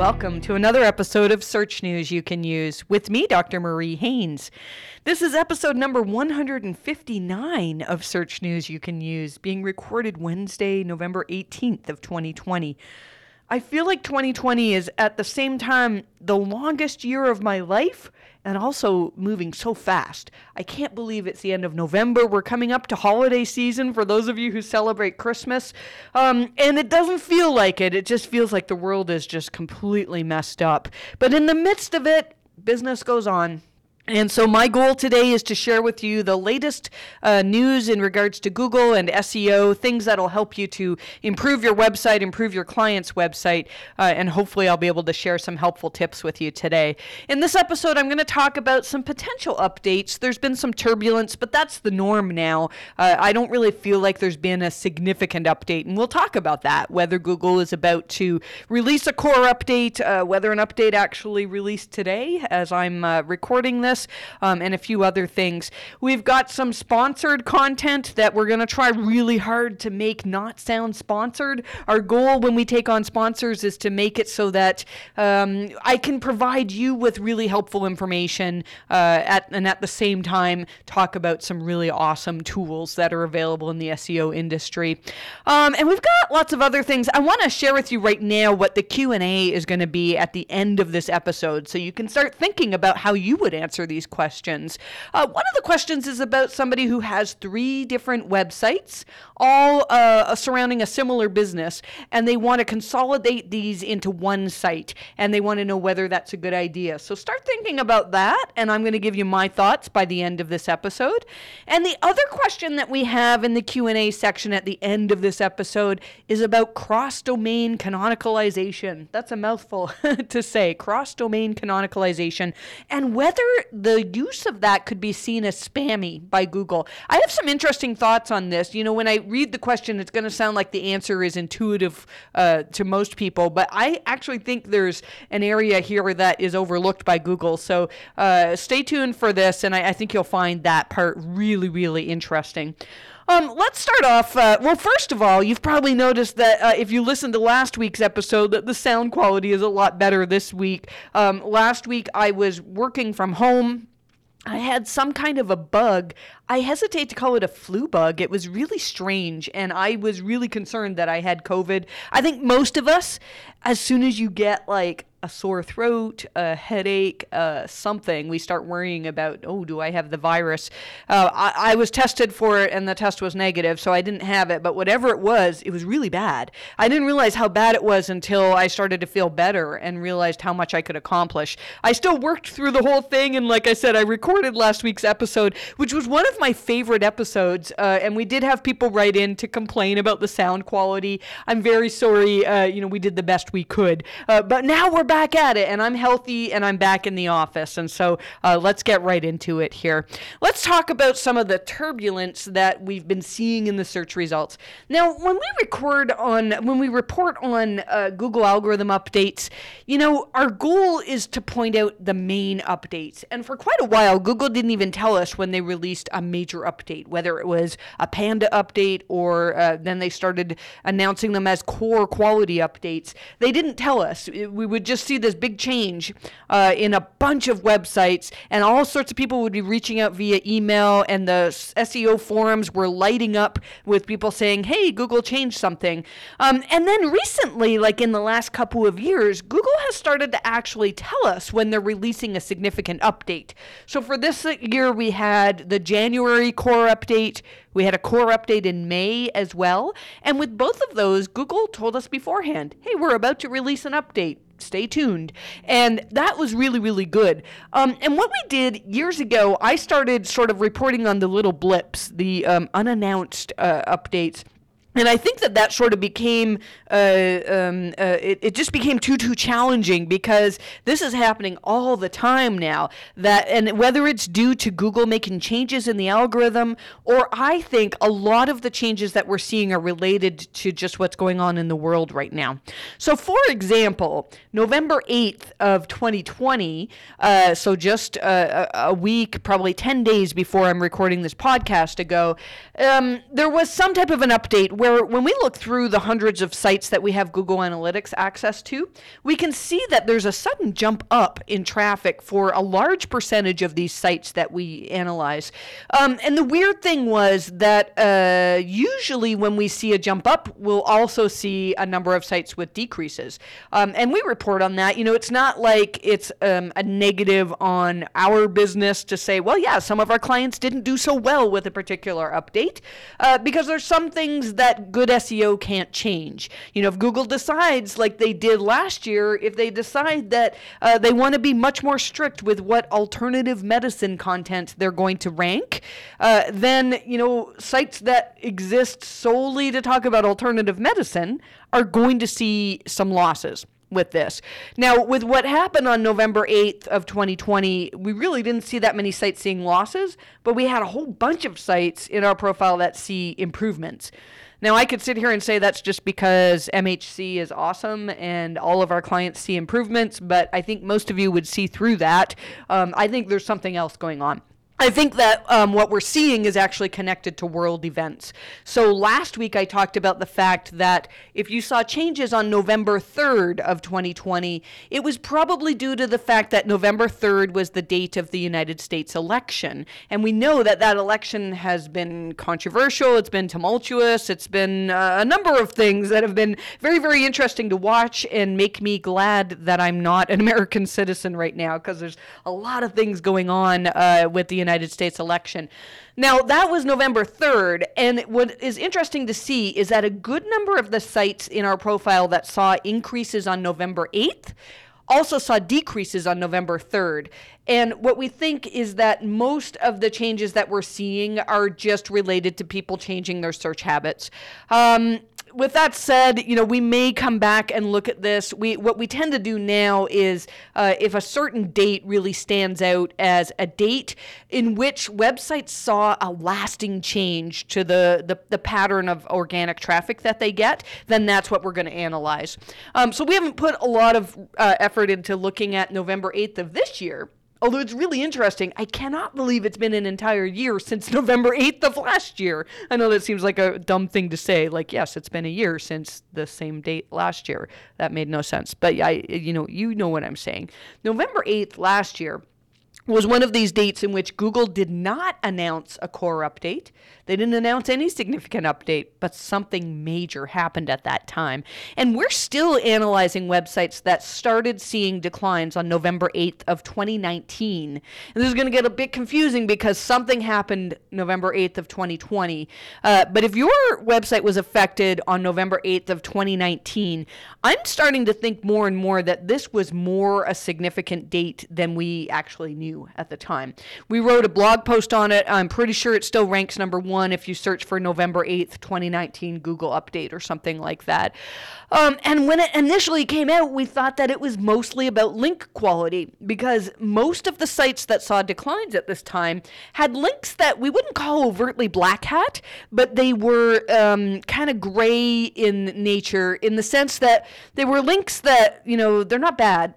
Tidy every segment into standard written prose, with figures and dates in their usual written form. Welcome to another episode of Search News You Can Use with me, Dr. Marie Haynes. This is episode number 159 of Search News You Can Use, being recorded Wednesday, November 18th of 2020. I feel like 2020 is at the same time the longest year of my life and also moving so fast. I can't believe it's the end of November. We're coming up to holiday season for those of you who celebrate Christmas. And it doesn't feel like it. It just feels like the world is just completely messed up. But in the midst of it, business goes on. And so my goal today is to share with you the latest news in regards to Google and SEO, things that'll help you to improve your website, improve your client's website, and hopefully I'll be able to share some helpful tips with you today. In this episode, I'm going to talk about some potential updates. There's been some turbulence, but that's the norm now. I don't really feel like there's been a significant update, and we'll talk about that, whether Google is about to release a core update, whether an update actually released today as I'm recording this. And a few other things. We've got some sponsored content that we're going to try really hard to make not sound sponsored. Our goal when we take on sponsors is to make it so that I can provide you with really helpful information at the same time talk about some really awesome tools that are available in the SEO industry. And we've got lots of other things. I want to share with you right now what the Q&A is going to be at the end of this episode so you can start thinking about how you would answer these questions. One of the questions is about somebody who has three different websites, all surrounding a similar business, and they want to consolidate these into one site, and they want to know whether that's a good idea. So start thinking about that, and I'm going to give you my thoughts by the end of this episode. And the other question that we have in the Q&A section at the end of this episode is about cross-domain canonicalization. That's a mouthful to say, cross-domain canonicalization, and whether the use of that could be seen as spammy by Google. I have some interesting thoughts on this. You know, when I read the question, it's going to sound like the answer is intuitive to most people, but I actually think there's an area here that is overlooked by Google. So stay tuned for this, and I think you'll find that part really, really interesting. Let's start off. Well, first of all, you've probably noticed that if you listened to last week's episode, that the sound quality is a lot better this week. Last week, I was working from home. I had some kind of a bug. I hesitate to call it a flu bug. It was really strange, and I was really concerned that I had COVID. I think most of us, as soon as you get like a sore throat, a headache, something, we start worrying about, oh, do I have the virus? I was tested for it, and the test was negative, so I didn't have it. But whatever it was really bad. I didn't realize how bad it was until I started to feel better and realized how much I could accomplish. I still worked through the whole thing, and like I said, I recorded last week's episode, which was one of my favorite episodes, and we did have people write in to complain about the sound quality. I'm very sorry. We did the best we could, but now we're back at it, and I'm healthy, and I'm back in the office, and so let's get right into it here. Let's talk about some of the turbulence that we've been seeing in the search results. Now, when we report on Google algorithm updates, you know, our goal is to point out the main updates, and for quite a while, Google didn't even tell us when they released a major update, whether it was a Panda update or then they started announcing them as core quality updates. They didn't tell us. We would just see this big change in a bunch of websites, and all sorts of people would be reaching out via email, and the SEO forums were lighting up with people saying, hey, Google changed something. And then recently, like in the last couple of years, Google has started to actually tell us when they're releasing a significant update. So for this year, we had the January core update. We had a core update in May as well. And with both of those, Google told us beforehand, hey, we're about to release an update. Stay tuned. And that was really, really good. And what we did years ago, I started sort of reporting on the little blips, the unannounced updates. And I think that sort of became, it just became too challenging, because this is happening all the time now. And whether it's due to Google making changes in the algorithm, or I think a lot of the changes that we're seeing are related to just what's going on in the world right now. So for example, November 8th of 2020, so just a week, probably 10 days before I'm recording this podcast ago, there was some type of an update where there, when we look through the hundreds of sites that we have Google Analytics access to, we can see that there's a sudden jump up in traffic for a large percentage of these sites that we analyze. And the weird thing was that usually when we see a jump up, we'll also see a number of sites with decreases. And we report on that. You know, it's not like it's a negative on our business to say, well, yeah, some of our clients didn't do so well with a particular update, because there's some things that good SEO can't change. You know, if Google decides, like they did last year, if they decide that they want to be much more strict with what alternative medicine content they're going to rank, then, you know, sites that exist solely to talk about alternative medicine are going to see some losses with this. Now, with what happened on November 8th of 2020, we really didn't see that many sites seeing losses, but we had a whole bunch of sites in our profile that see improvements. Now, I could sit here and say that's just because MHC is awesome and all of our clients see improvements, but I think most of you would see through that. I think there's something else going on. I think that what we're seeing is actually connected to world events. So last week I talked about the fact that if you saw changes on November 3rd of 2020, it was probably due to the fact that November 3rd was the date of the United States election. And we know that that election has been controversial, it's been tumultuous, it's been a number of things that have been very, very interesting to watch and make me glad that I'm not an American citizen right now, because there's a lot of things going on with the United States election. Now, that was November 3rd, and what is interesting to see is that a good number of the sites in our profile that saw increases on November 8th also saw decreases on November 3rd. And what we think is that most of the changes that we're seeing are just related to people changing their search habits. With that said, you know, we may come back and look at this. What we tend to do now is if a certain date really stands out as a date in which websites saw a lasting change to the pattern of organic traffic that they get, then that's what we're going to analyze. So we haven't put a lot of effort into looking at November 8th of this year. Although it's really interesting, I cannot believe it's been an entire year since November 8th of last year. I know that seems like a dumb thing to say, like, yes, it's been a year since the same date last year. That made no sense. But you know what I'm saying. November 8th last year was one of these dates in which Google did not announce a core update. They didn't announce any significant update, but something major happened at that time. And we're still analyzing websites that started seeing declines on November 8th of 2019. And this is going to get a bit confusing because something happened November 8th of 2020. But if your website was affected on November 8th of 2019, I'm starting to think more and more that this was more a significant date than we actually knew at the time. We wrote a blog post on it. I'm pretty sure it still ranks number one if you search for November 8th, 2019 Google update or something like that. And when it initially came out, we thought that it was mostly about link quality because most of the sites that saw declines at this time had links that we wouldn't call overtly black hat, but they were kind of gray in nature in the sense that they were links that, you know, they're not bad,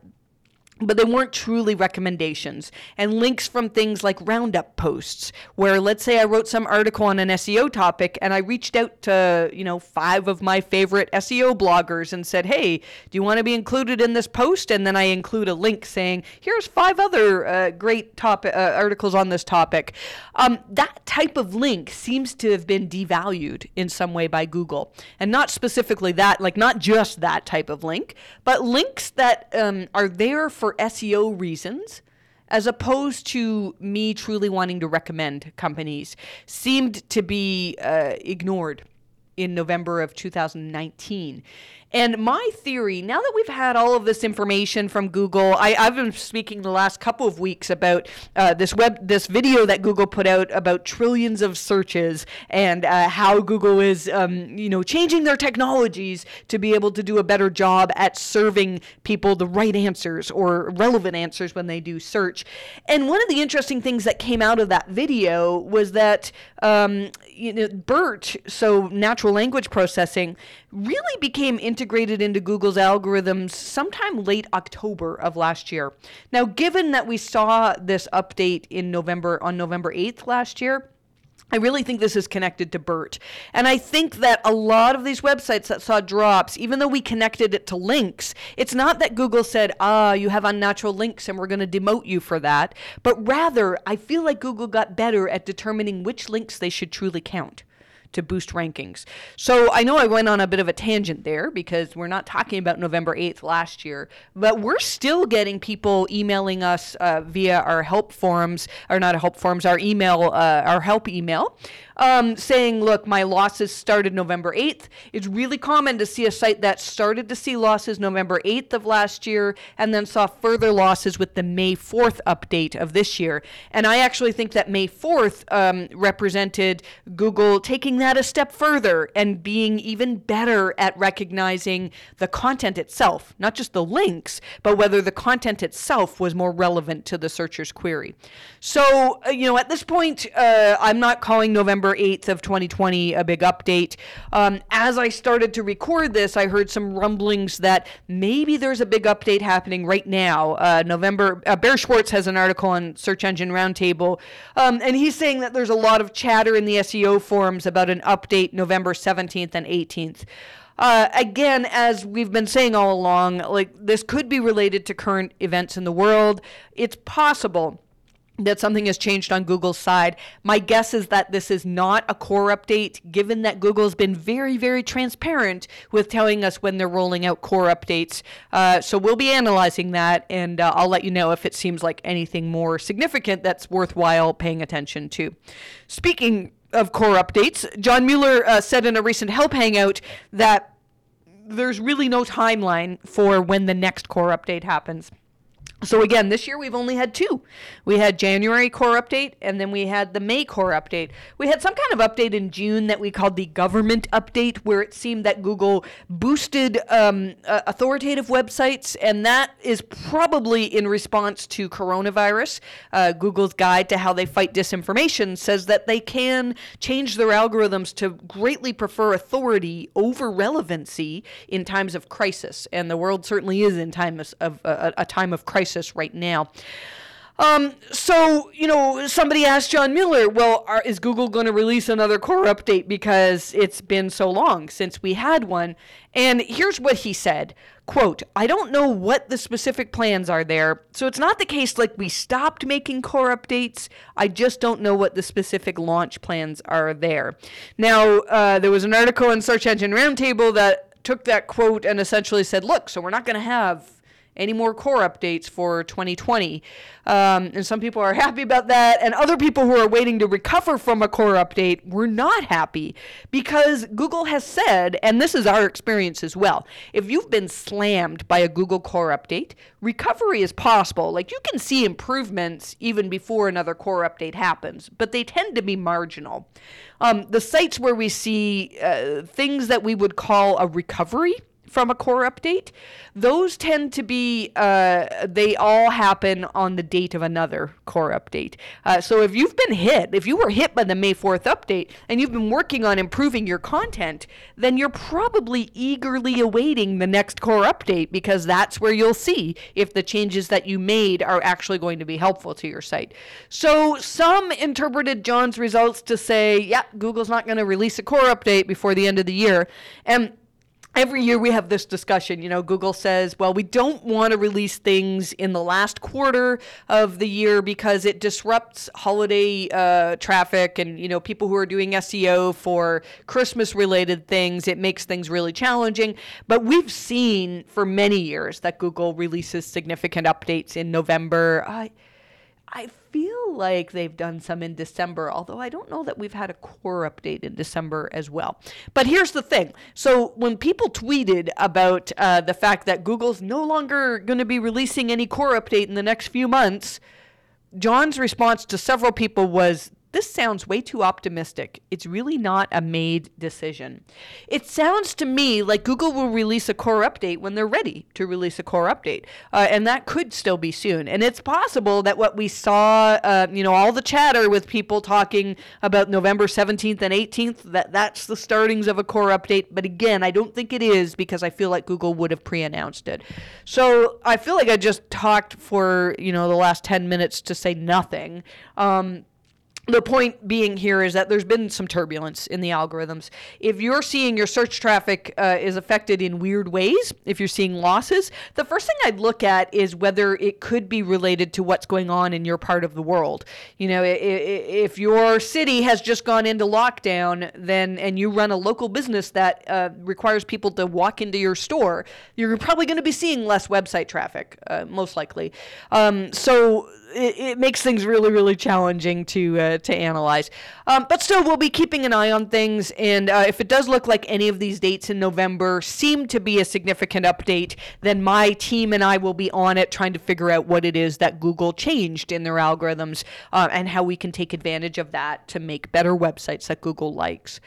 but they weren't truly recommendations. And links from things like roundup posts, where let's say I wrote some article on an SEO topic and I reached out to, you know, 5 of my favorite SEO bloggers and said, hey, do you want to be included in this post? And then I include a link saying, here's 5 other great topic articles on this topic. That type of link seems to have been devalued in some way by Google. And not specifically that, like not just that type of link, but links that are there for SEO reasons, as opposed to me truly wanting to recommend companies, seemed to be ignored in November of 2019. And my theory, now that we've had all of this information from Google, I've been speaking the last couple of weeks about this video that Google put out about trillions of searches and how Google is, you know, changing their technologies to be able to do a better job at serving people the right answers or relevant answers when they do search. And one of the interesting things that came out of that video was that, you know, BERT, so natural language processing, really became integrated into Google's algorithms sometime late October of last year. Now, given that we saw this update on November 8th last year, I really think this is connected to BERT. And I think that a lot of these websites that saw drops, even though we connected it to links, it's not that Google said, you have unnatural links and we're going to demote you for that. But rather, I feel like Google got better at determining which links they should truly count to boost rankings. So I know I went on a bit of a tangent there because we're not talking about November 8th last year, but we're still getting people emailing us via our help email, saying, look, my losses started November 8th. It's really common to see a site that started to see losses November 8th of last year and then saw further losses with the May 4th update of this year. And I actually think that May 4th represented Google taking that a step further and being even better at recognizing the content itself, not just the links, but whether the content itself was more relevant to the searcher's query. So, at this point, I'm not calling November 8th of 2020 a big update. As I started to record this, I heard some rumblings that maybe there's a big update happening right now. Bear Schwartz has an article on Search Engine Roundtable, and he's saying that there's a lot of chatter in the SEO forums about an update November 17th and 18th. Again, as we've been saying all along, this could be related to current events in the world. It's possible that something has changed on Google's side. My guess is that this is not a core update, given that Google's been very, very transparent with telling us when they're rolling out core updates. So we'll be analyzing that, and I'll let you know if it seems like anything more significant that's worthwhile paying attention to. Speaking of core updates, John Mueller said in a recent Help Hangout that there's really no timeline for when the next core update happens. So again, this year we've only had two. We had January core update, and then we had the May core update. We had some kind of update in June that we called the government update, where it seemed that Google boosted authoritative websites, and that is probably in response to coronavirus. Google's guide to how they fight disinformation says that they can change their algorithms to greatly prefer authority over relevancy in times of crisis, and the world certainly is in a time of crisis right now. Somebody asked John Mueller, well, is Google going to release another core update because it's been so long since we had one? And here's what he said, quote, I don't know what the specific plans are there, so it's not the case like we stopped making core updates. I just don't know what the specific launch plans are there. Now, there was an article in Search Engine Roundtable that took that quote and essentially said, look, so we're not going to have any more core updates for 2020. And some people are happy about that. And other people who are waiting to recover from a core update were not happy because Google has said, and this is our experience as well, if you've been slammed by a Google core update, recovery is possible. Like you can see improvements even before another core update happens, but they tend to be marginal. The sites where we see things that we would call a recovery from a core update, those tend to be, they all happen on the date of another core update. So if you've been hit, if you were hit by the May 4th update and you've been working on improving your content, then you're probably eagerly awaiting the next core update because that's where you'll see if the changes that you made are actually going to be helpful to your site. So some interpreted John's results to say, yeah, Google's not going to release a core update before the end of the year. And every year we have this discussion, Google says, well, we don't want to release things in the last quarter of the year because it disrupts holiday traffic and, people who are doing SEO for Christmas-related things, it makes things really challenging. But we've seen for many years that Google releases significant updates in November. I feel like they've done some in December, although I don't know that we've had a core update in December as well. But here's the thing. So when people tweeted about the fact that Google's no longer going to be releasing any core update in the next few months, John's response to several people was, this sounds way too optimistic. It's really not a made decision. It sounds to me like Google will release a core update when they're ready to release a core update. And that could still be soon. And it's possible that what we saw, all the chatter with people talking about November 17th and 18th, that's the startings of a core update. But again, I don't think it is because I feel like Google would have pre-announced it. So I feel like I just talked for, the last 10 minutes to say nothing. The point being here is that there's been some turbulence in the algorithms. If you're seeing your search traffic is affected in weird ways, if you're seeing losses, the first thing I'd look at is whether it could be related to what's going on in your part of the world. You know, if your city has just gone into lockdown, then and you run a local business that requires people to walk into your store, you're probably going to be seeing less website traffic, most likely. So it makes things really, really challenging to analyze. But still, we'll be keeping an eye on things. And if it does look like any of these dates in November seem to be a significant update, then my team and I will be on it trying to figure out what it is that Google changed in their algorithms and how we can take advantage of that to make better websites that Google likes.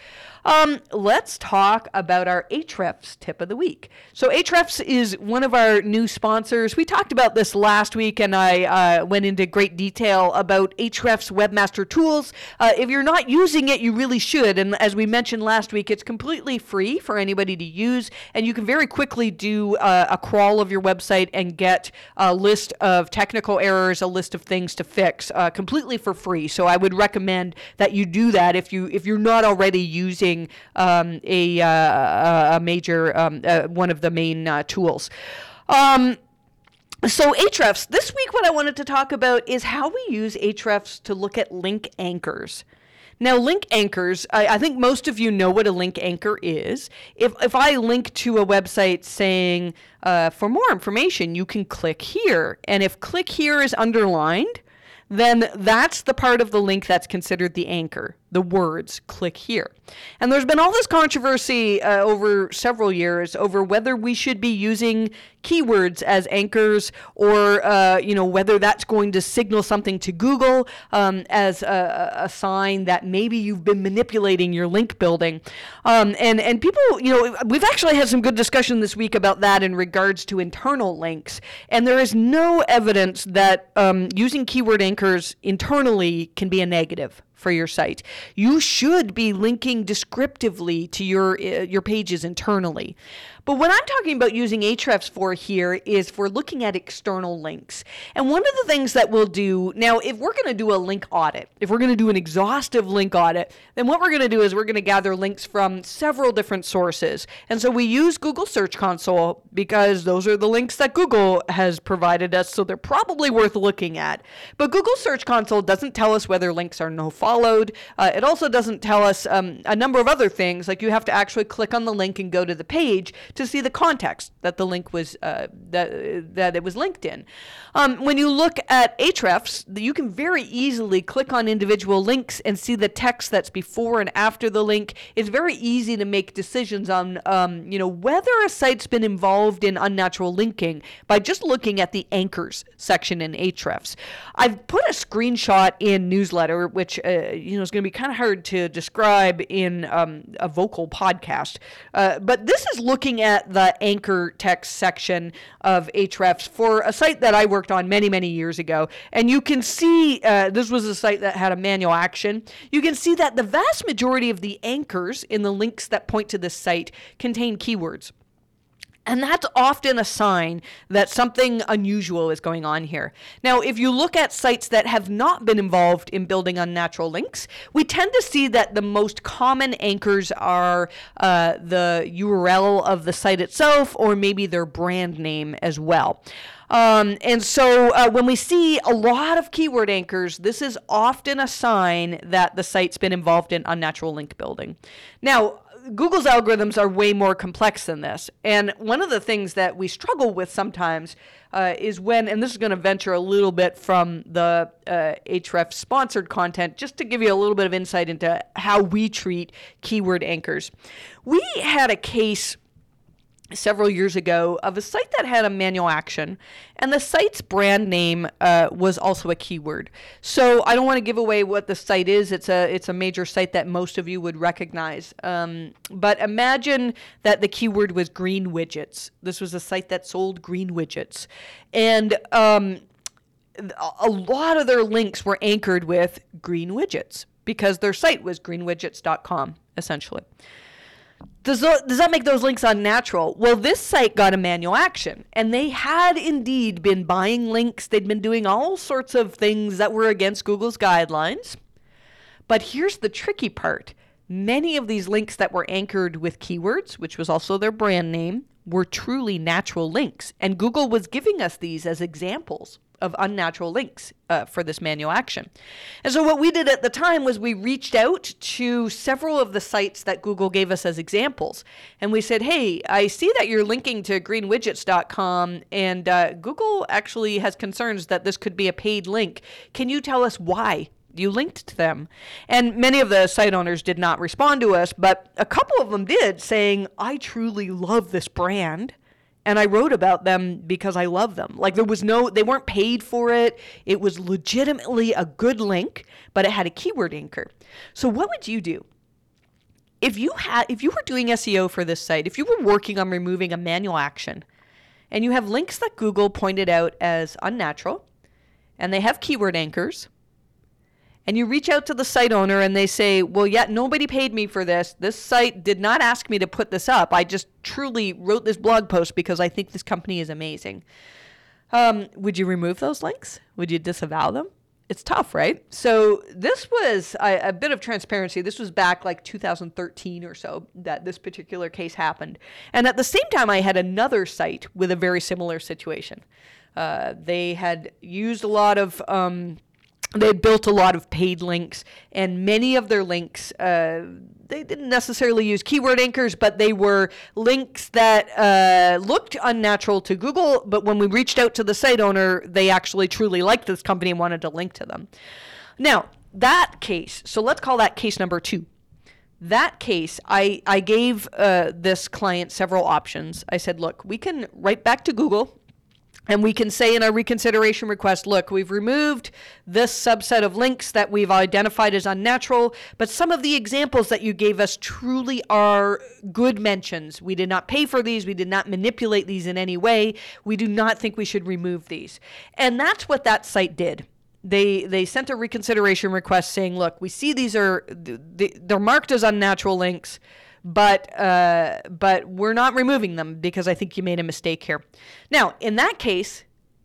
Let's talk about our Ahrefs tip of the week. So Ahrefs is one of our new sponsors. We talked about this last week, and I went into great detail about Ahrefs Webmaster Tools. If you're not using it, you really should. And as we mentioned last week, it's completely free for anybody to use, and you can very quickly do a crawl of your website and get a list of technical errors, a list of things to fix, completely for free. So I would recommend that you do that if you're not already using a major one of the main tools. So Ahrefs, this week what I wanted to talk about is how we use Ahrefs to look at link anchors. Now, link anchors, I think most of you know what a link anchor is. If I link to a website saying, for more information, you can click here. And if click here is underlined, then that's the part of the link that's considered the anchor, the words, click here. And there's been all this controversy over several years over whether we should be using keywords as anchors or, whether that's going to signal something to Google as a sign that maybe you've been manipulating your link building. And people, we've actually had some good discussion this week about that in regards to internal links. And there is no evidence that using keyword anchors internally can be a negative for your site. You should be linking descriptively to your pages internally. But what I'm talking about using Ahrefs for here is for looking at external links. And one of the things that we'll do, now if we're going to do a link audit, if we're going to do an exhaustive link audit, then what we're going to do is we're going to gather links from several different sources. And so we use Google Search Console because those are the links that Google has provided us, so they're probably worth looking at. But Google Search Console doesn't tell us whether links are no-followed. It also doesn't tell us a number of other things, like you have to actually click on the link and go to the page to see the context that the link was that it was linked in. When you look at Ahrefs, you can very easily click on individual links and see the text that's before and after the link. It's very easy to make decisions on whether a site's been involved in unnatural linking by just looking at the anchors section in Ahrefs. I've put a screenshot in newsletter, which is going to be kind of hard to describe in a vocal podcast, but this is looking at the anchor text section of Ahrefs for a site that I worked on many, many years ago. And you can see, this was a site that had a manual action. You can see that the vast majority of the anchors in the links that point to this site contain keywords. And that's often a sign that something unusual is going on here. Now, if you look at sites that have not been involved in building unnatural links, we tend to see that the most common anchors are the URL of the site itself, or maybe their brand name as well. And so when we see a lot of keyword anchors, this is often a sign that the site's been involved in unnatural link building. Now, Google's algorithms are way more complex than this. And one of the things that we struggle with sometimes is when, and this is going to venture a little bit from the Ahrefs sponsored content, just to give you a little bit of insight into how we treat keyword anchors. We had a case several years ago of a site that had a manual action, and the site's brand name was also a keyword. So I don't want to give away what the site is. It's a major site that most of you would recognize. But imagine that the keyword was green widgets. This was a site that sold green widgets. And a lot of their links were anchored with green widgets because their site was greenwidgets.com, essentially. Does that make those links unnatural? Well, this site got a manual action, and they had indeed been buying links. They'd been doing all sorts of things that were against Google's guidelines. But here's the tricky part. Many of these links that were anchored with keywords, which was also their brand name, were truly natural links. And Google was giving us these as examples of unnatural links for this manual action. And so what we did at the time was we reached out to several of the sites that Google gave us as examples. And we said, hey, I see that you're linking to greenwidgets.com, and Google actually has concerns that this could be a paid link. Can you tell us why you linked to them? And many of the site owners did not respond to us, but a couple of them did, saying, I truly love this brand, and I wrote about them because I love them. Like, there was no, they weren't paid for it. It was legitimately a good link, but it had a keyword anchor. So what would you do? If you were doing SEO for this site, if you were working on removing a manual action, and you have links that Google pointed out as unnatural, and they have keyword anchors, and you reach out to the site owner and they say, well, yeah, nobody paid me for this. This site did not ask me to put this up. I just truly wrote this blog post because I think this company is amazing. Would you remove those links? Would you disavow them? It's tough, right? So this was a bit of transparency. This was back like 2013 or so that this particular case happened. And at the same time, I had another site with a very similar situation. They had used a lot of... They had built a lot of paid links, and many of their links, they didn't necessarily use keyword anchors, but they were links that looked unnatural to Google. But when we reached out to the site owner, they actually truly liked this company and wanted to link to them. Now, that case, so let's call that case number two. That case, I gave this client several options. I said, look, we can write back to Google, and we can say in our reconsideration request, look, we've removed this subset of links that we've identified as unnatural, but some of the examples that you gave us truly are good mentions. We did not pay for these. We did not manipulate these in any way. We do not think we should remove these. And that's what that site did. They sent a reconsideration request saying, look, we see these are, they're marked as unnatural links, but we're not removing them because I think you made a mistake here. Now, in that case,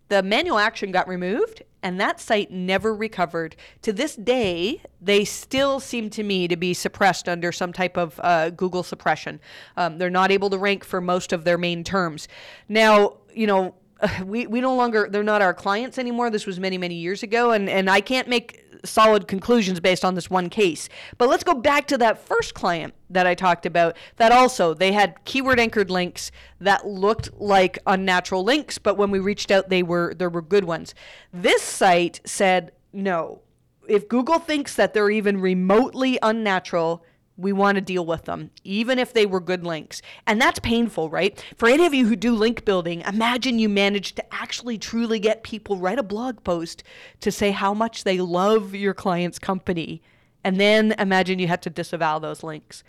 the manual action got removed, and that site never recovered. To this day, they still seem to me to be suppressed under some type of Google suppression. They're not able to rank for most of their main terms. Now, you know, we no longer, they're not our clients anymore. This was many, many years ago, and I can't make solid conclusions based on this one case. But let's go back to that first client that I talked about, that also, they had keyword anchored links that looked like unnatural links, but when we reached out, there were good ones. This site said, no, if Google thinks that they're even remotely unnatural, we want to deal with them, even if they were good links. And that's painful, right? For any of you who do link building, imagine you managed to actually truly get people write a blog post to say how much they love your client's company. And then imagine you had to disavow those links.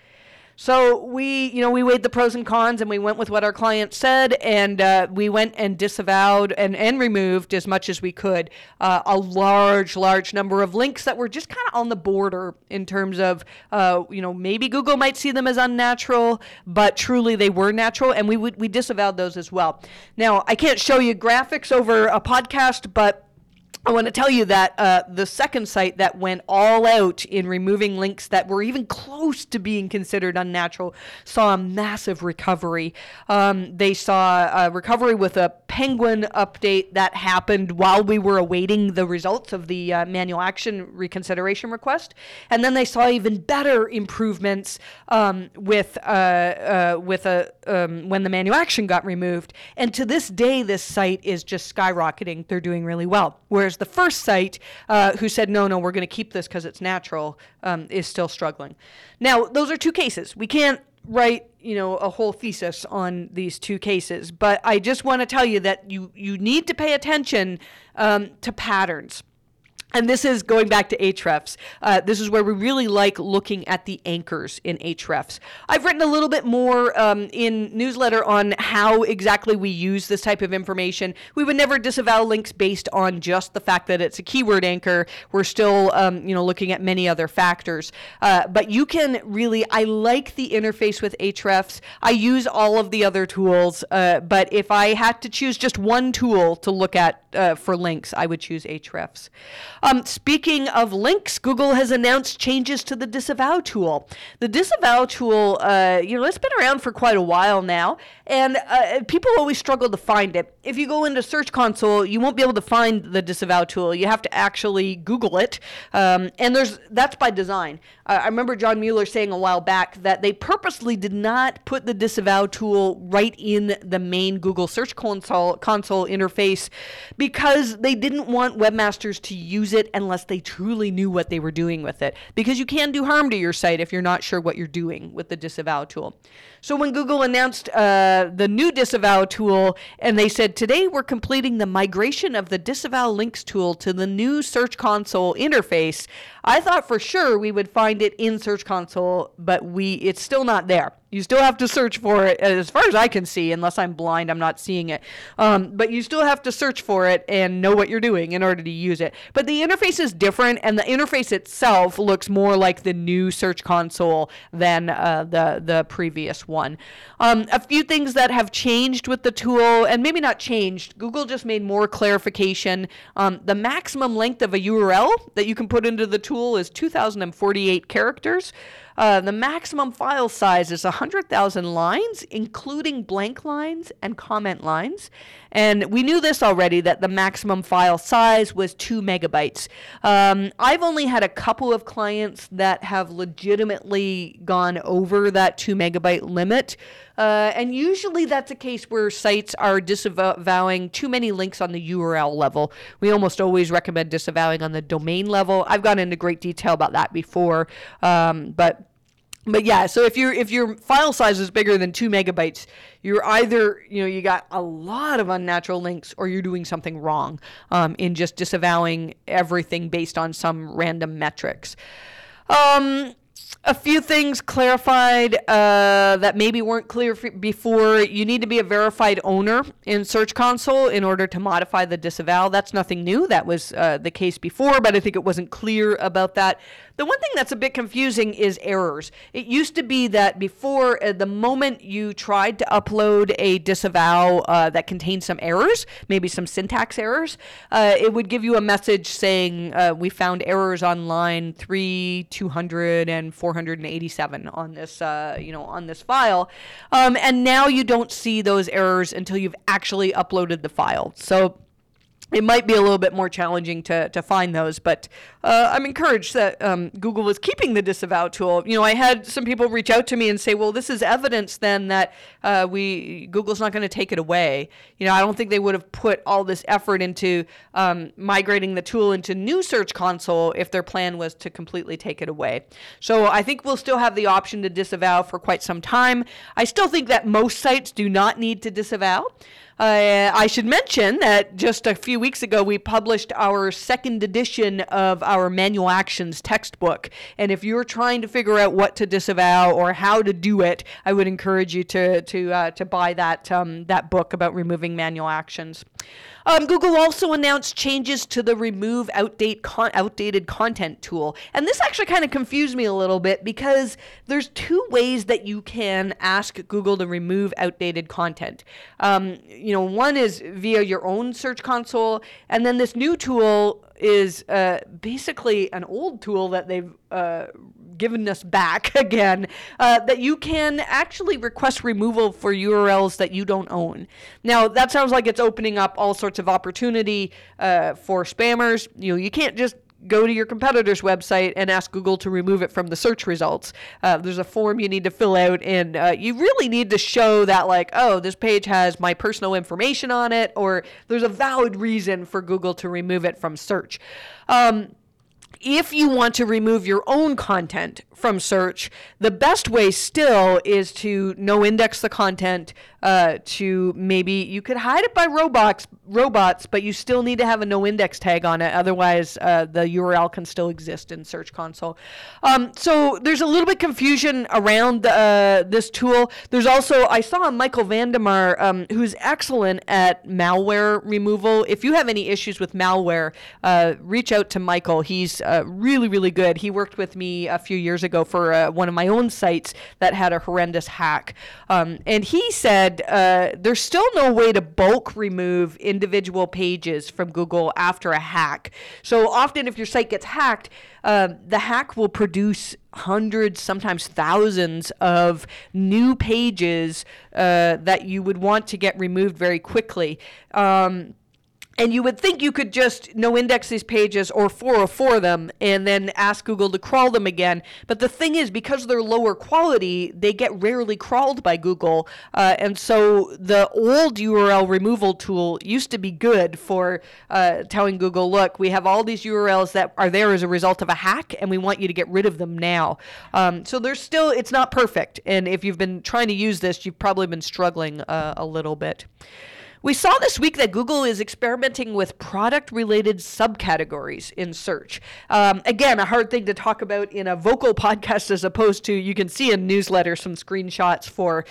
So we weighed the pros and cons, and we went with what our client said, and we went and disavowed and removed as much as we could a large number of links that were just kind of on the border in terms of maybe Google might see them as unnatural, but truly they were natural, and we disavowed those as well. Now, I can't show you graphics over a podcast, but I want to tell you that the second site that went all out in removing links that were even close to being considered unnatural saw a massive recovery. They saw a recovery with a Penguin update that happened while we were awaiting the results of the manual action reconsideration request. And then they saw even better improvements when the manual action got removed. And to this day, this site is just skyrocketing. They're doing really well. Whereas the first site, who said, no, we're going to keep this because it's natural, is still struggling. Now, those are two cases. We can't write, a whole thesis on these two cases, but I just want to tell you that you need to pay attention to patterns. And this is going back to Ahrefs. This is where we really like looking at the anchors in Ahrefs. I've written a little bit more in newsletter on how exactly we use this type of information. We would never disavow links based on just the fact that it's a keyword anchor. We're still, looking at many other factors. But you can really, I like the interface with Ahrefs. I use all of the other tools, but if I had to choose just one tool to look at for links, I would choose Ahrefs. Speaking of links, Google has announced changes to the disavow tool. The disavow tool, it's been around for quite a while now, and people always struggle to find it. If you go into Search Console, you won't be able to find the disavow tool. You have to actually Google it, and that's by design. I remember John Mueller saying a while back that they purposely did not put the disavow tool right in the main Google Search Console interface because they didn't want webmasters to use it unless they truly knew what they were doing with it, because you can do harm to your site if you're not sure what you're doing with the disavow tool. So when Google announced the new disavow tool, and they said, today we're completing the migration of the disavow links tool to the new Search Console interface, I thought for sure we would find it in Search Console, but it's still not there. You still have to search for it, as far as I can see, unless I'm blind, I'm not seeing it. But you still have to search for it and know what you're doing in order to use it. But the interface is different, and the interface itself looks more like the new Search Console than the previous one. A few things that have changed with the tool, and maybe not changed, Google just made more clarification. The maximum length of a URL that you can put into the tool is 2,048 characters. The maximum file size is 100,000 lines, including blank lines and comment lines. And we knew this already, that the maximum file size was 2 megabytes. I've only had a couple of clients that have legitimately gone over that 2 megabyte limit. And usually that's a case where sites are disavowing too many links on the URL level. We almost always recommend disavowing on the domain level. I've gone into great detail about that before, but yeah, so if your file size is bigger than 2 megabytes, you're either, you got a lot of unnatural links, or you're doing something wrong in just disavowing everything based on some random metrics. A few things clarified that maybe weren't clear before. You need to be a verified owner in Search Console in order to modify the disavow. That's nothing new. That was the case before, but I think it wasn't clear about that. The one thing that's a bit confusing is errors. It used to be that before, the moment you tried to upload a disavow that contained some errors, maybe some syntax errors, it would give you a message saying, we found errors on line 3, 200, and 487 on this, on this file. And now you don't see those errors until you've actually uploaded the file. So it might be a little bit more challenging to find those, but I'm encouraged that Google was keeping the disavow tool. I had some people reach out to me and say, well, this is evidence then that Google's not going to take it away. I don't think they would have put all this effort into migrating the tool into new Search Console if their plan was to completely take it away. So I think we'll still have the option to disavow for quite some time. I still think that most sites do not need to disavow. I should mention that just a few weeks ago, we published our second edition of our manual actions textbook. And if you're trying to figure out what to disavow or how to do it, I would encourage you to buy that book about removing manual actions. Google also announced changes to the remove outdated content tool. And this actually kind of confused me a little bit, because there's two ways that you can ask Google to remove outdated content. One is via your own Search Console, and then this new tool is basically an old tool that they've given us back again, that you can actually request removal for URLs that you don't own. Now, that sounds like it's opening up all sorts of opportunity for spammers. You can't just go to your competitor's website and ask Google to remove it from the search results. There's a form you need to fill out, and you really need to show that, this page has my personal information on it, or there's a valid reason for Google to remove it from search. If you want to remove your own content from search, the best way still is to no-index the content, to maybe you could hide it by robots, but you still need to have a no-index tag on it. Otherwise, the URL can still exist in Search Console. So there's a little bit confusion around this tool. There's also, I saw Michael Vandemar, who's excellent at malware removal. If you have any issues with malware, reach out to Michael. He's really, really good. He worked with me a few years ago for one of my own sites that had a horrendous hack. And he said there's still no way to bulk remove in individual pages from Google after a hack. So often if your site gets hacked, the hack will produce hundreds, sometimes thousands of new pages that you would want to get removed very quickly. And you would think you could just no index these pages or 404 them and then ask Google to crawl them again. But the thing is, because they're lower quality, they get rarely crawled by Google. And so the old URL removal tool used to be good for telling Google, look, we have all these URLs that are there as a result of a hack, and we want you to get rid of them now. So there's still, it's not perfect. And if you've been trying to use this, you've probably been struggling a little bit. We saw this week that Google is experimenting with product-related subcategories in search. Again, a hard thing to talk about in a vocal podcast as opposed to, you can see in newsletters some screenshots for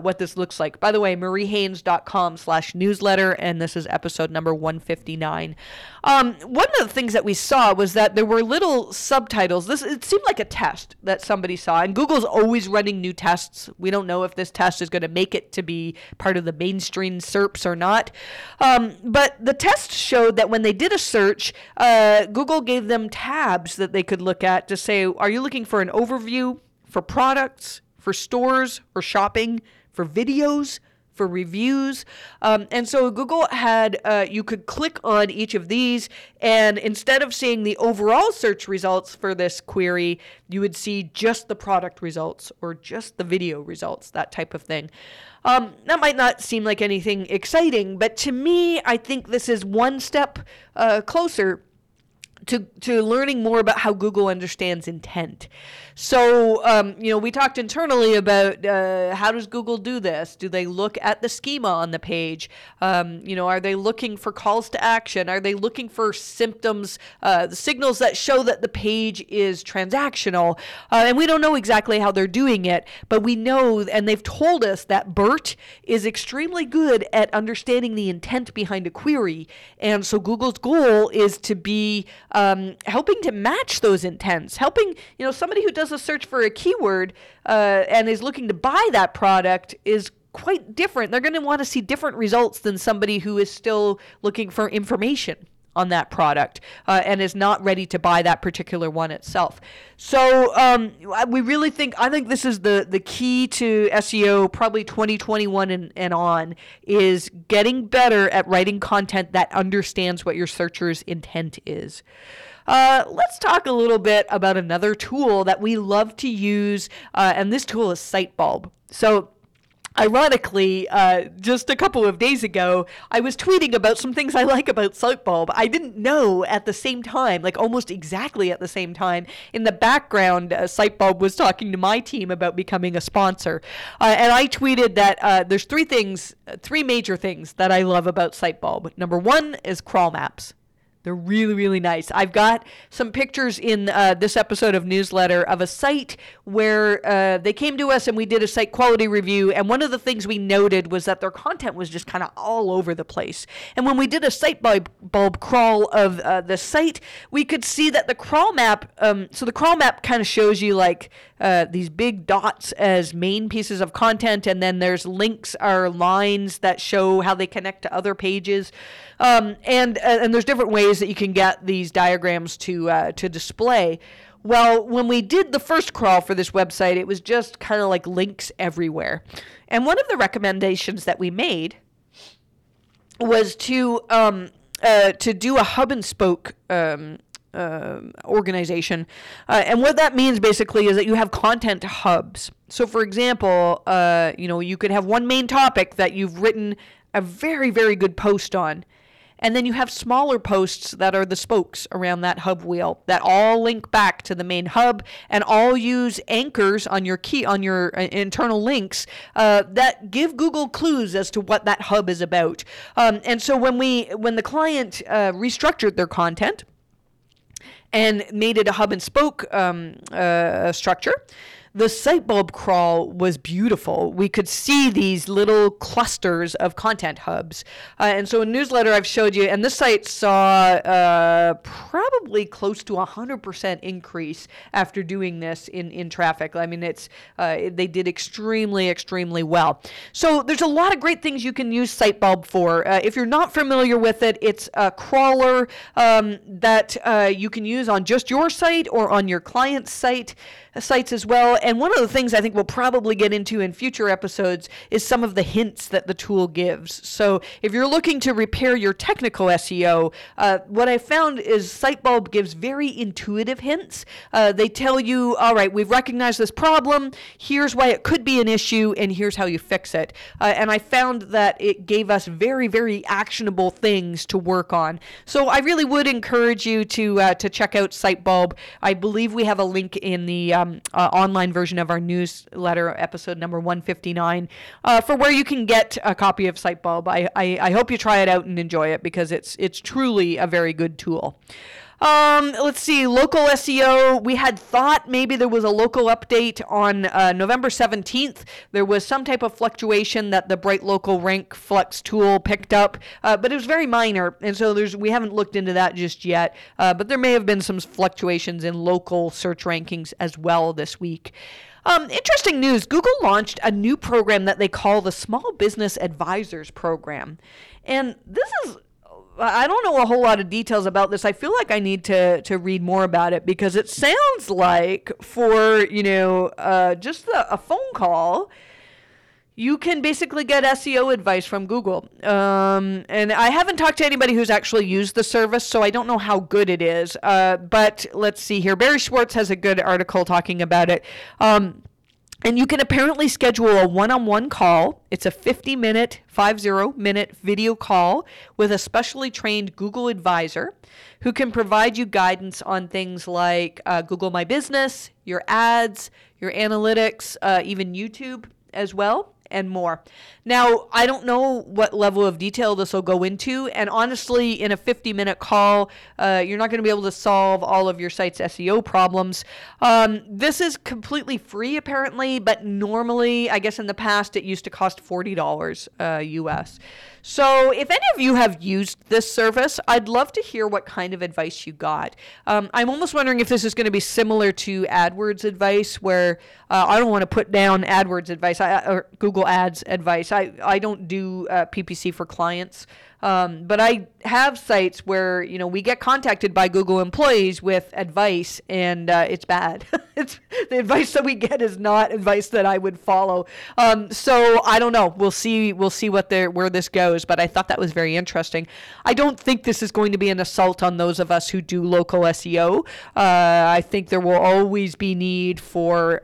what this looks like. By the way, mariehaines.com/newsletter, and this is episode number 159. One of the things that we saw was that there were little subtitles. It seemed like a test that somebody saw, and Google's always running new tests. We don't know if this test is going to make it to be part of the mainstream SERPs or not. But the test showed that when they did a search, Google gave them tabs that they could look at to say, are you looking for an overview, for products, for stores, for shopping, for videos, for reviews? And so Google had, you could click on each of these, and instead of seeing the overall search results for this query, you would see just the product results or just the video results, that type of thing. That might not seem like anything exciting, but to me, I think this is one step closer to learning more about how Google understands intent. So, we talked internally about how does Google do this? Do they look at the schema on the page? Are they looking for calls to action? Are they looking for symptoms, the signals that show that the page is transactional? And we don't know exactly how they're doing it, but we know, and they've told us that BERT is extremely good at understanding the intent behind a query. And so Google's goal is to be helping to match those intents, helping, somebody who does a search for a keyword and is looking to buy that product is quite different. They're going to want to see different results than somebody who is still looking for information on that product and is not ready to buy that particular one itself. So I think this is the key to SEO, probably 2021 and on, is getting better at writing content that understands what your searcher's intent is. Let's talk a little bit about another tool that we love to use, and this tool is Sitebulb. So ironically, just a couple of days ago, I was tweeting about some things I like about Sitebulb. I didn't know at the same time, like almost exactly at the same time, in the background, Sitebulb was talking to my team about becoming a sponsor. And I tweeted that there's three major things that I love about Sitebulb. Number one is crawl maps. They're really, really nice. I've got some pictures in this episode of Newsletter of a site where they came to us and we did a site quality review. And one of the things we noted was that their content was just kind of all over the place. And when we did a Sitebulb crawl of the site, we could see that the crawl map, so the crawl map kind of shows you like these big dots as main pieces of content. And then there's links or lines that show how they connect to other pages. And there's different ways that you can get these diagrams to display. Well, when we did the first crawl for this website, it was just kind of like links everywhere. And one of the recommendations that we made was to do a hub and spoke organization. And what that means basically is that you have content hubs. So for example, you could have one main topic that you've written a very, very good post on. And then you have smaller posts that are the spokes around that hub wheel that all link back to the main hub and all use anchors on your internal links that give Google clues as to what that hub is about. And so when the client restructured their content and made it a hub and spoke structure, The Sitebulb crawl was beautiful. We could see these little clusters of content hubs. And so a newsletter I've showed you, and this site saw probably close to 100% increase after doing this in traffic. I mean, it's they did extremely, extremely well. So there's a lot of great things you can use Sitebulb for. If you're not familiar with it, it's a crawler that you can use on just your site or on your client's sites as well. And one of the things I think we'll probably get into in future episodes is some of the hints that the tool gives. So if you're looking to repair your technical SEO, what I found is Sitebulb gives very intuitive hints. They tell you, all right, we've recognized this problem, here's why it could be an issue, and here's how you fix it. And I found that it gave us very, very actionable things to work on. So I really would encourage you to check out Sitebulb. I believe we have a link in the online version of our newsletter, episode number 159, for where you can get a copy of Sitebulb. I hope you try it out and enjoy it, because it's truly a very good tool. Let's see, local SEO. We had thought maybe there was a local update on November 17th. There was some type of fluctuation that the Bright Local Rank Flex tool picked up, but it was very minor, and so we haven't looked into that just yet, but there may have been some fluctuations in local search rankings as well this week. Interesting news. Google launched a new program that they call the Small Business Advisors Program, and this is, I don't know a whole lot of details about this. I feel like I need to read more about it, because it sounds like for, just a phone call, you can basically get SEO advice from Google. And I haven't talked to anybody who's actually used the service, so I don't know how good it is. But let's see here. Bear Schwartz has a good article talking about it. And you can apparently schedule a one-on-one call. It's a 50-minute video call with a specially trained Google advisor who can provide you guidance on things like Google My Business, your ads, your analytics, even YouTube as well, and more. Now, I don't know what level of detail this will go into, and honestly, in a 50-minute call, you're not going to be able to solve all of your site's SEO problems. This is completely free, apparently, but normally, I guess in the past, it used to cost $40 US. So if any of you have used this service, I'd love to hear what kind of advice you got. I'm almost wondering if this is going to be similar to AdWords advice, where I don't want to put down AdWords advice or Google Ads advice. I don't do PPC for clients. But I have sites where, we get contacted by Google employees with advice, and it's bad. The advice that we get is not advice that I would follow. So I don't know. We'll see where this goes, but I thought that was very interesting. I don't think this is going to be an assault on those of us who do local SEO. I think there will always be need for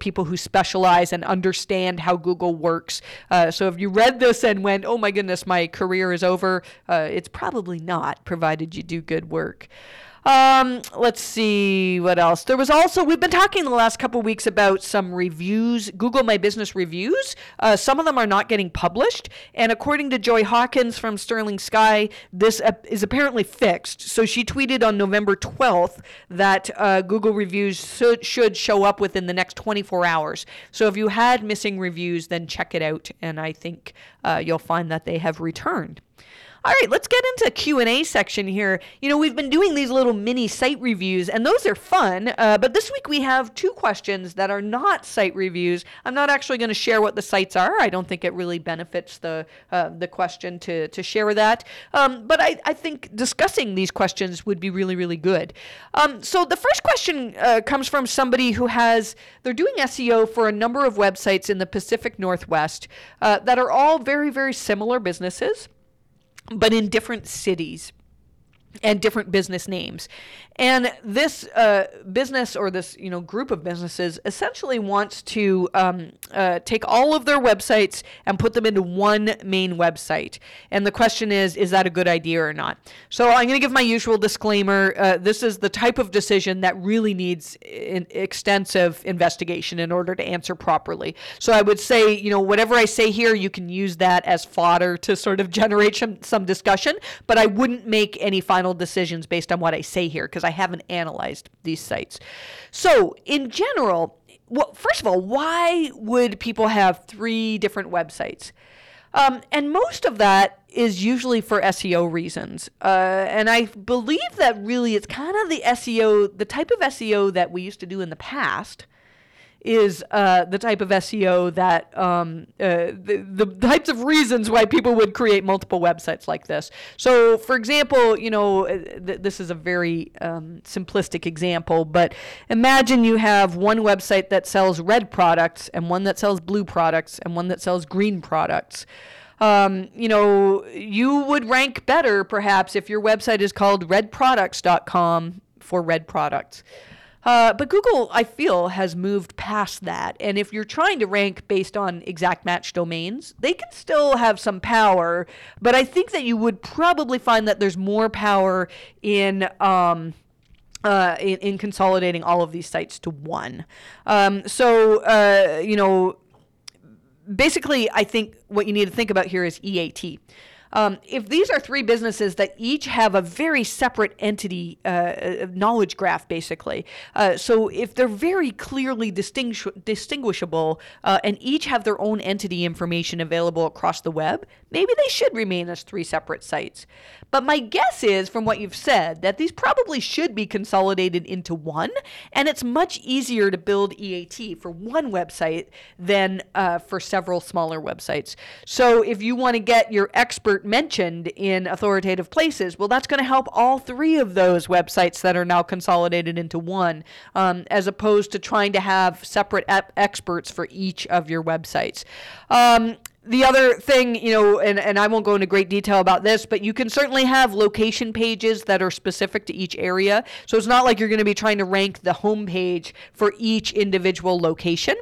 people who specialize and understand how Google works. So if you read this and went, oh my goodness, my career is over, it's probably not, provided you do good work. Let's see what else. There was also, we've been talking the last couple of weeks about some reviews, Google My Business reviews. Some of them are not getting published. And according to Joy Hawkins from Sterling Sky, this is apparently fixed. So she tweeted on November 12th that Google reviews should show up within the next 24 hours. So if you had missing reviews, then check it out. And I think you'll find that they have returned. All right, let's get into Q&A section here. We've been doing these little mini site reviews, and those are fun, but this week we have two questions that are not site reviews. I'm not actually going to share what the sites are. I don't think it really benefits the question to share that, but I think discussing these questions would be really, really good. So the first question comes from somebody who they're doing SEO for a number of websites in the Pacific Northwest that are all very, very similar businesses, but in different cities and different business names. And this business, or this group of businesses, essentially wants to take all of their websites and put them into one main website. And the question is that a good idea or not? So I'm going to give my usual disclaimer. This is the type of decision that really needs extensive investigation in order to answer properly. So I would say, whatever I say here, you can use that as fodder to sort of generate some discussion, but I wouldn't make any final decisions based on what I say here, because I haven't analyzed these sites. So in general, well, first of all, why would people have three different websites? And most of that is usually for SEO reasons. And I believe that really it's kind of the SEO, the type of SEO that we used to do in the past is the type of SEO that, the types of reasons why people would create multiple websites like this. So for example, you know, this is a very simplistic example, but imagine you have one website that sells red products and one that sells blue products and one that sells green products. You know, you would rank better perhaps if your website is called redproducts.com for red products. But Google, I feel, has moved past that. And if you're trying to rank based on exact match domains, they can still have some power. But I think that you would probably find that there's more power in consolidating all of these sites to one. You know, basically, I think what you need to think about here is EAT. If these are three businesses that each have a very separate entity knowledge graph, basically, so if they're very clearly distinguishable and each have their own entity information available across the web, maybe they should remain as three separate sites. But my guess is, from what you've said, that these probably should be consolidated into one, and it's much easier to build EAT for one website than for several smaller websites. So if you want to get your expert mentioned in authoritative places, well, that's going to help all three of those websites that are now consolidated into one, as opposed to trying to have separate experts for each of your websites. The other thing, you know, and I won't go into great detail about this, but you can certainly have location pages that are specific to each area. So it's not like you're going to be trying to rank the homepage for each individual location.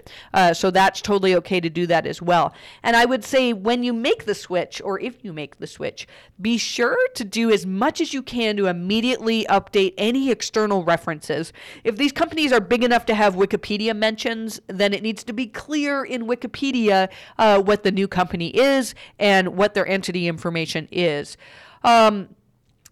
So that's totally okay to do that as well. And I would say when you make the switch, or if you make the switch, be sure to do as much as you can to immediately update any external references. If these companies are big enough to have Wikipedia mentions, then it needs to be clear in Wikipedia what the new company is and what their entity information is.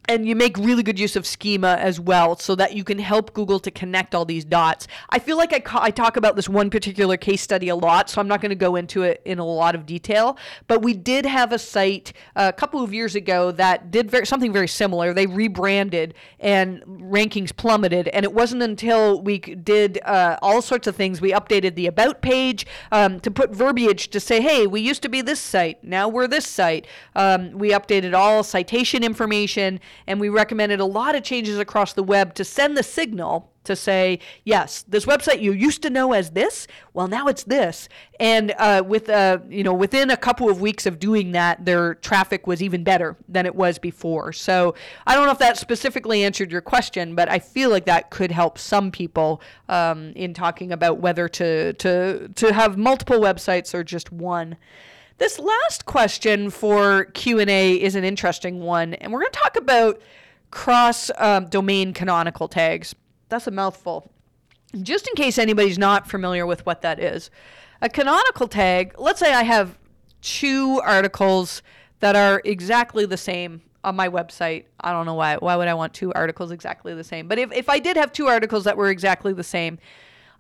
And you make really good use of schema as well, so that you can help Google to connect all these dots. I feel like I talk about this one particular case study a lot, so I'm not going to go into it in a lot of detail. But we did have a site a couple of years ago that did something very similar. They rebranded and rankings plummeted. And it wasn't until we did all sorts of things. We updated the About page to put verbiage to say, hey, we used to be this site. Now we're this site. We updated all citation information. And we recommended a lot of changes across the web to send the signal to say, yes, this website you used to know as this, well, now it's this. And you know, within a couple of weeks of doing that, their traffic was even better than it was before. So I don't know if that specifically answered your question, but I feel like that could help some people in talking about whether to have multiple websites or just one. This last question for Q&A is an interesting one, and we're going to talk about cross-domain canonical tags. That's a mouthful. Just in case anybody's not familiar with what that is, a canonical tag, let's say I have two articles that are exactly the same on my website. I don't know why. Why would I want two articles exactly the same? But if I did have two articles that were exactly the same,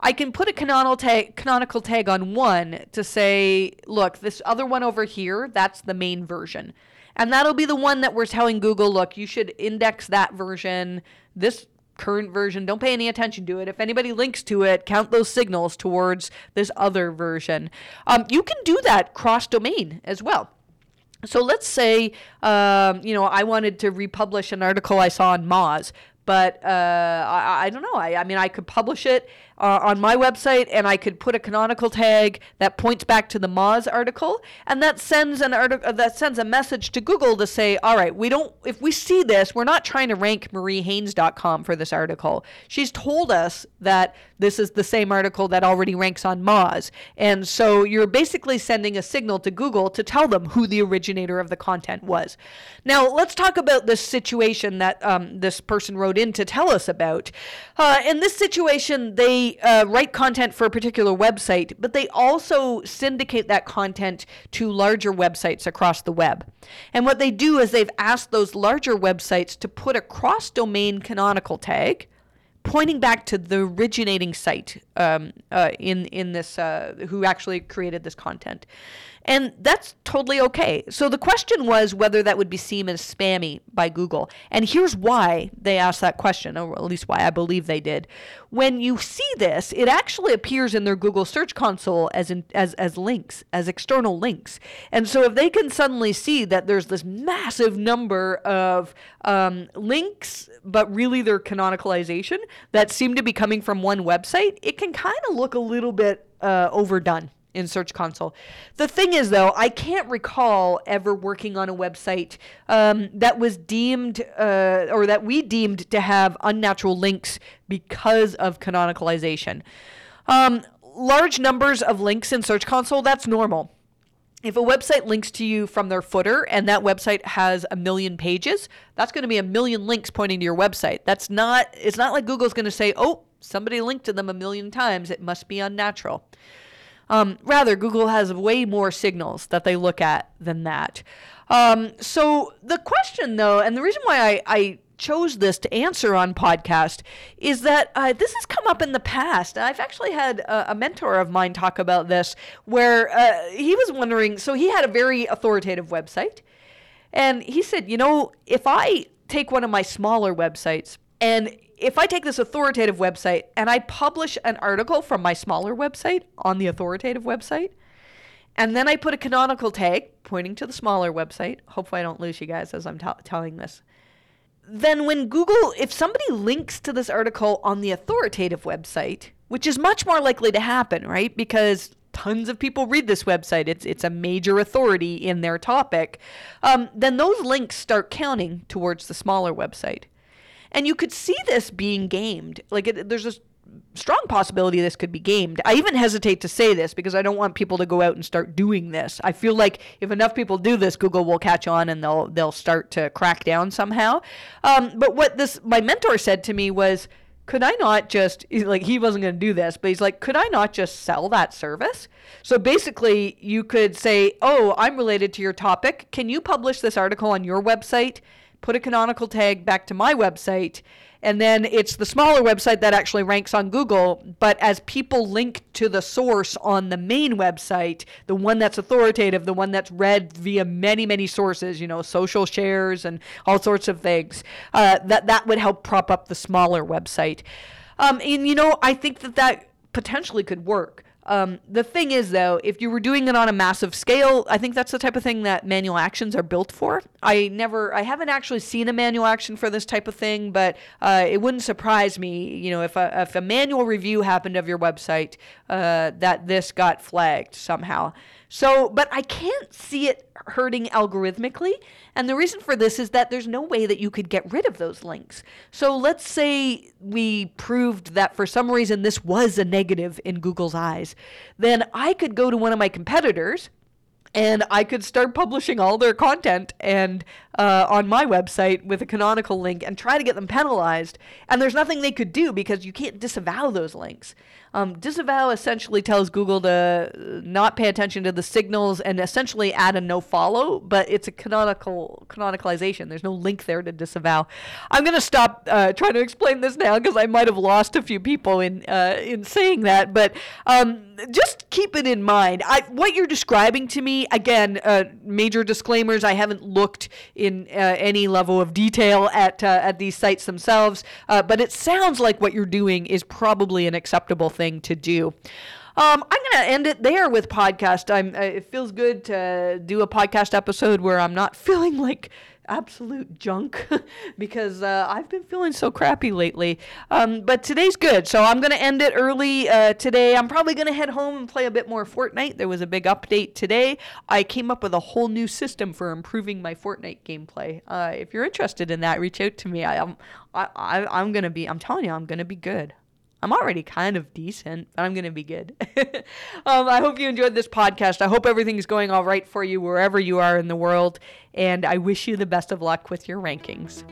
I can put a canonical tag on one to say, look, this other one over here, that's the main version. And that'll be the one that we're telling Google, look, you should index that version, this current version, don't pay any attention to it. If anybody links to it, count those signals towards this other version. You can do that cross-domain as well. So let's say, you know, I wanted to republish an article I saw on Moz. But I don't know. I mean, I could publish it on my website, and I could put a canonical tag that points back to the Moz article, and that sends a message to Google to say, all right, we don't. If we see this, we're not trying to rank MarieHaynes.com for this article. She's told us that this is the same article that already ranks on Moz, and so you're basically sending a signal to Google to tell them who the originator of the content was. Now let's talk about this situation that this person wrote in to tell us about. In this situation, they write content for a particular website, but they also syndicate that content to larger websites across the web. And what they do is they've asked those larger websites to put a cross-domain canonical tag pointing back to the originating site in this, who actually created this content. And that's totally okay. So the question was whether that would be seen as spammy by Google. And here's why they asked that question, or at least why I believe they did. When you see this, it actually appears in their Google Search Console as links, as external links. And so if they can suddenly see that there's this massive number of links, but really their canonicalization that seem to be coming from one website, it can kind of look a little bit overdone in Search Console. The thing is, though, I can't recall ever working on a website that was deemed or that we deemed to have unnatural links because of canonicalization. Large numbers of links in Search Console, that's normal. If a website links to you from their footer and that website has 1 million pages, that's going to be 1 million links pointing to your website. It's not like Google's going to say, oh, somebody linked to them 1 million times. It must be unnatural. Rather, Google has way more signals that they look at than that. So the question, though, and the reason why I chose this to answer on podcast is that this has come up in the past. I've actually had a mentor of mine talk about this, where he was wondering, so he had a very authoritative website. And he said, you know, if I take one of my smaller websites and if I take this authoritative website and I publish an article from my smaller website on the authoritative website, and then I put a canonical tag pointing to the smaller website, hopefully I don't lose you guys as I'm telling this, then when Google, if somebody links to this article on the authoritative website, which is much more likely to happen, right? Because tons of people read this website. It's a major authority in their topic. Then those links start counting towards the smaller website. And you could see this being gamed. Like, there's a strong possibility this could be gamed. I even hesitate to say this because I don't want people to go out and start doing this. I feel like if enough people do this, Google will catch on and they'll start to crack down somehow. But what my mentor said to me was, could I not just, like, he wasn't going to do this, but he's like, could I not just sell that service? So basically you could say, oh, I'm related to your topic. Can you publish this article on your website? Put a canonical tag back to my website, and then it's the smaller website that actually ranks on Google, but as people link to the source on the main website, the one that's authoritative, the one that's read via many, many sources, you know, social shares and all sorts of things, that would help prop up the smaller website. And, you know, I think that potentially could work. The thing is, though, if you were doing it on a massive scale, I think that's the type of thing that manual actions are built for. I haven't actually seen a manual action for this type of thing, but it wouldn't surprise me, you know, if a manual review happened of your website, that this got flagged somehow. So, but I can't see it hurting algorithmically. And the reason for this is that there's no way that you could get rid of those links. So let's say we proved that for some reason this was a negative in Google's eyes. Then I could go to one of my competitors and I could start publishing all their content and on my website with a canonical link and try to get them penalized. And there's nothing they could do because you can't disavow those links. Disavow essentially tells Google to not pay attention to the signals and essentially add a no follow, but it's a canonicalization. There's no link there to disavow. I'm going to stop trying to explain this now because I might have lost a few people in saying that, but just keep it in mind. What you're describing to me, again, major disclaimers, I haven't looked in any level of detail at these sites themselves, but it sounds like what you're doing is probably an acceptable thing to do. I'm going to end it there with podcast. It feels good to do a podcast episode where I'm not feeling like absolute junk because I've been feeling so crappy lately. But today's good. So I'm going to end it early today. I'm probably going to head home and play a bit more Fortnite. There was a big update today. I came up with a whole new system for improving my Fortnite gameplay. If you're interested in that, reach out to me. I'm telling you, I'm going to be good. I'm already kind of decent, but I'm going to be good. I hope you enjoyed this podcast. I hope everything's going all right for you wherever you are in the world. And I wish you the best of luck with your rankings.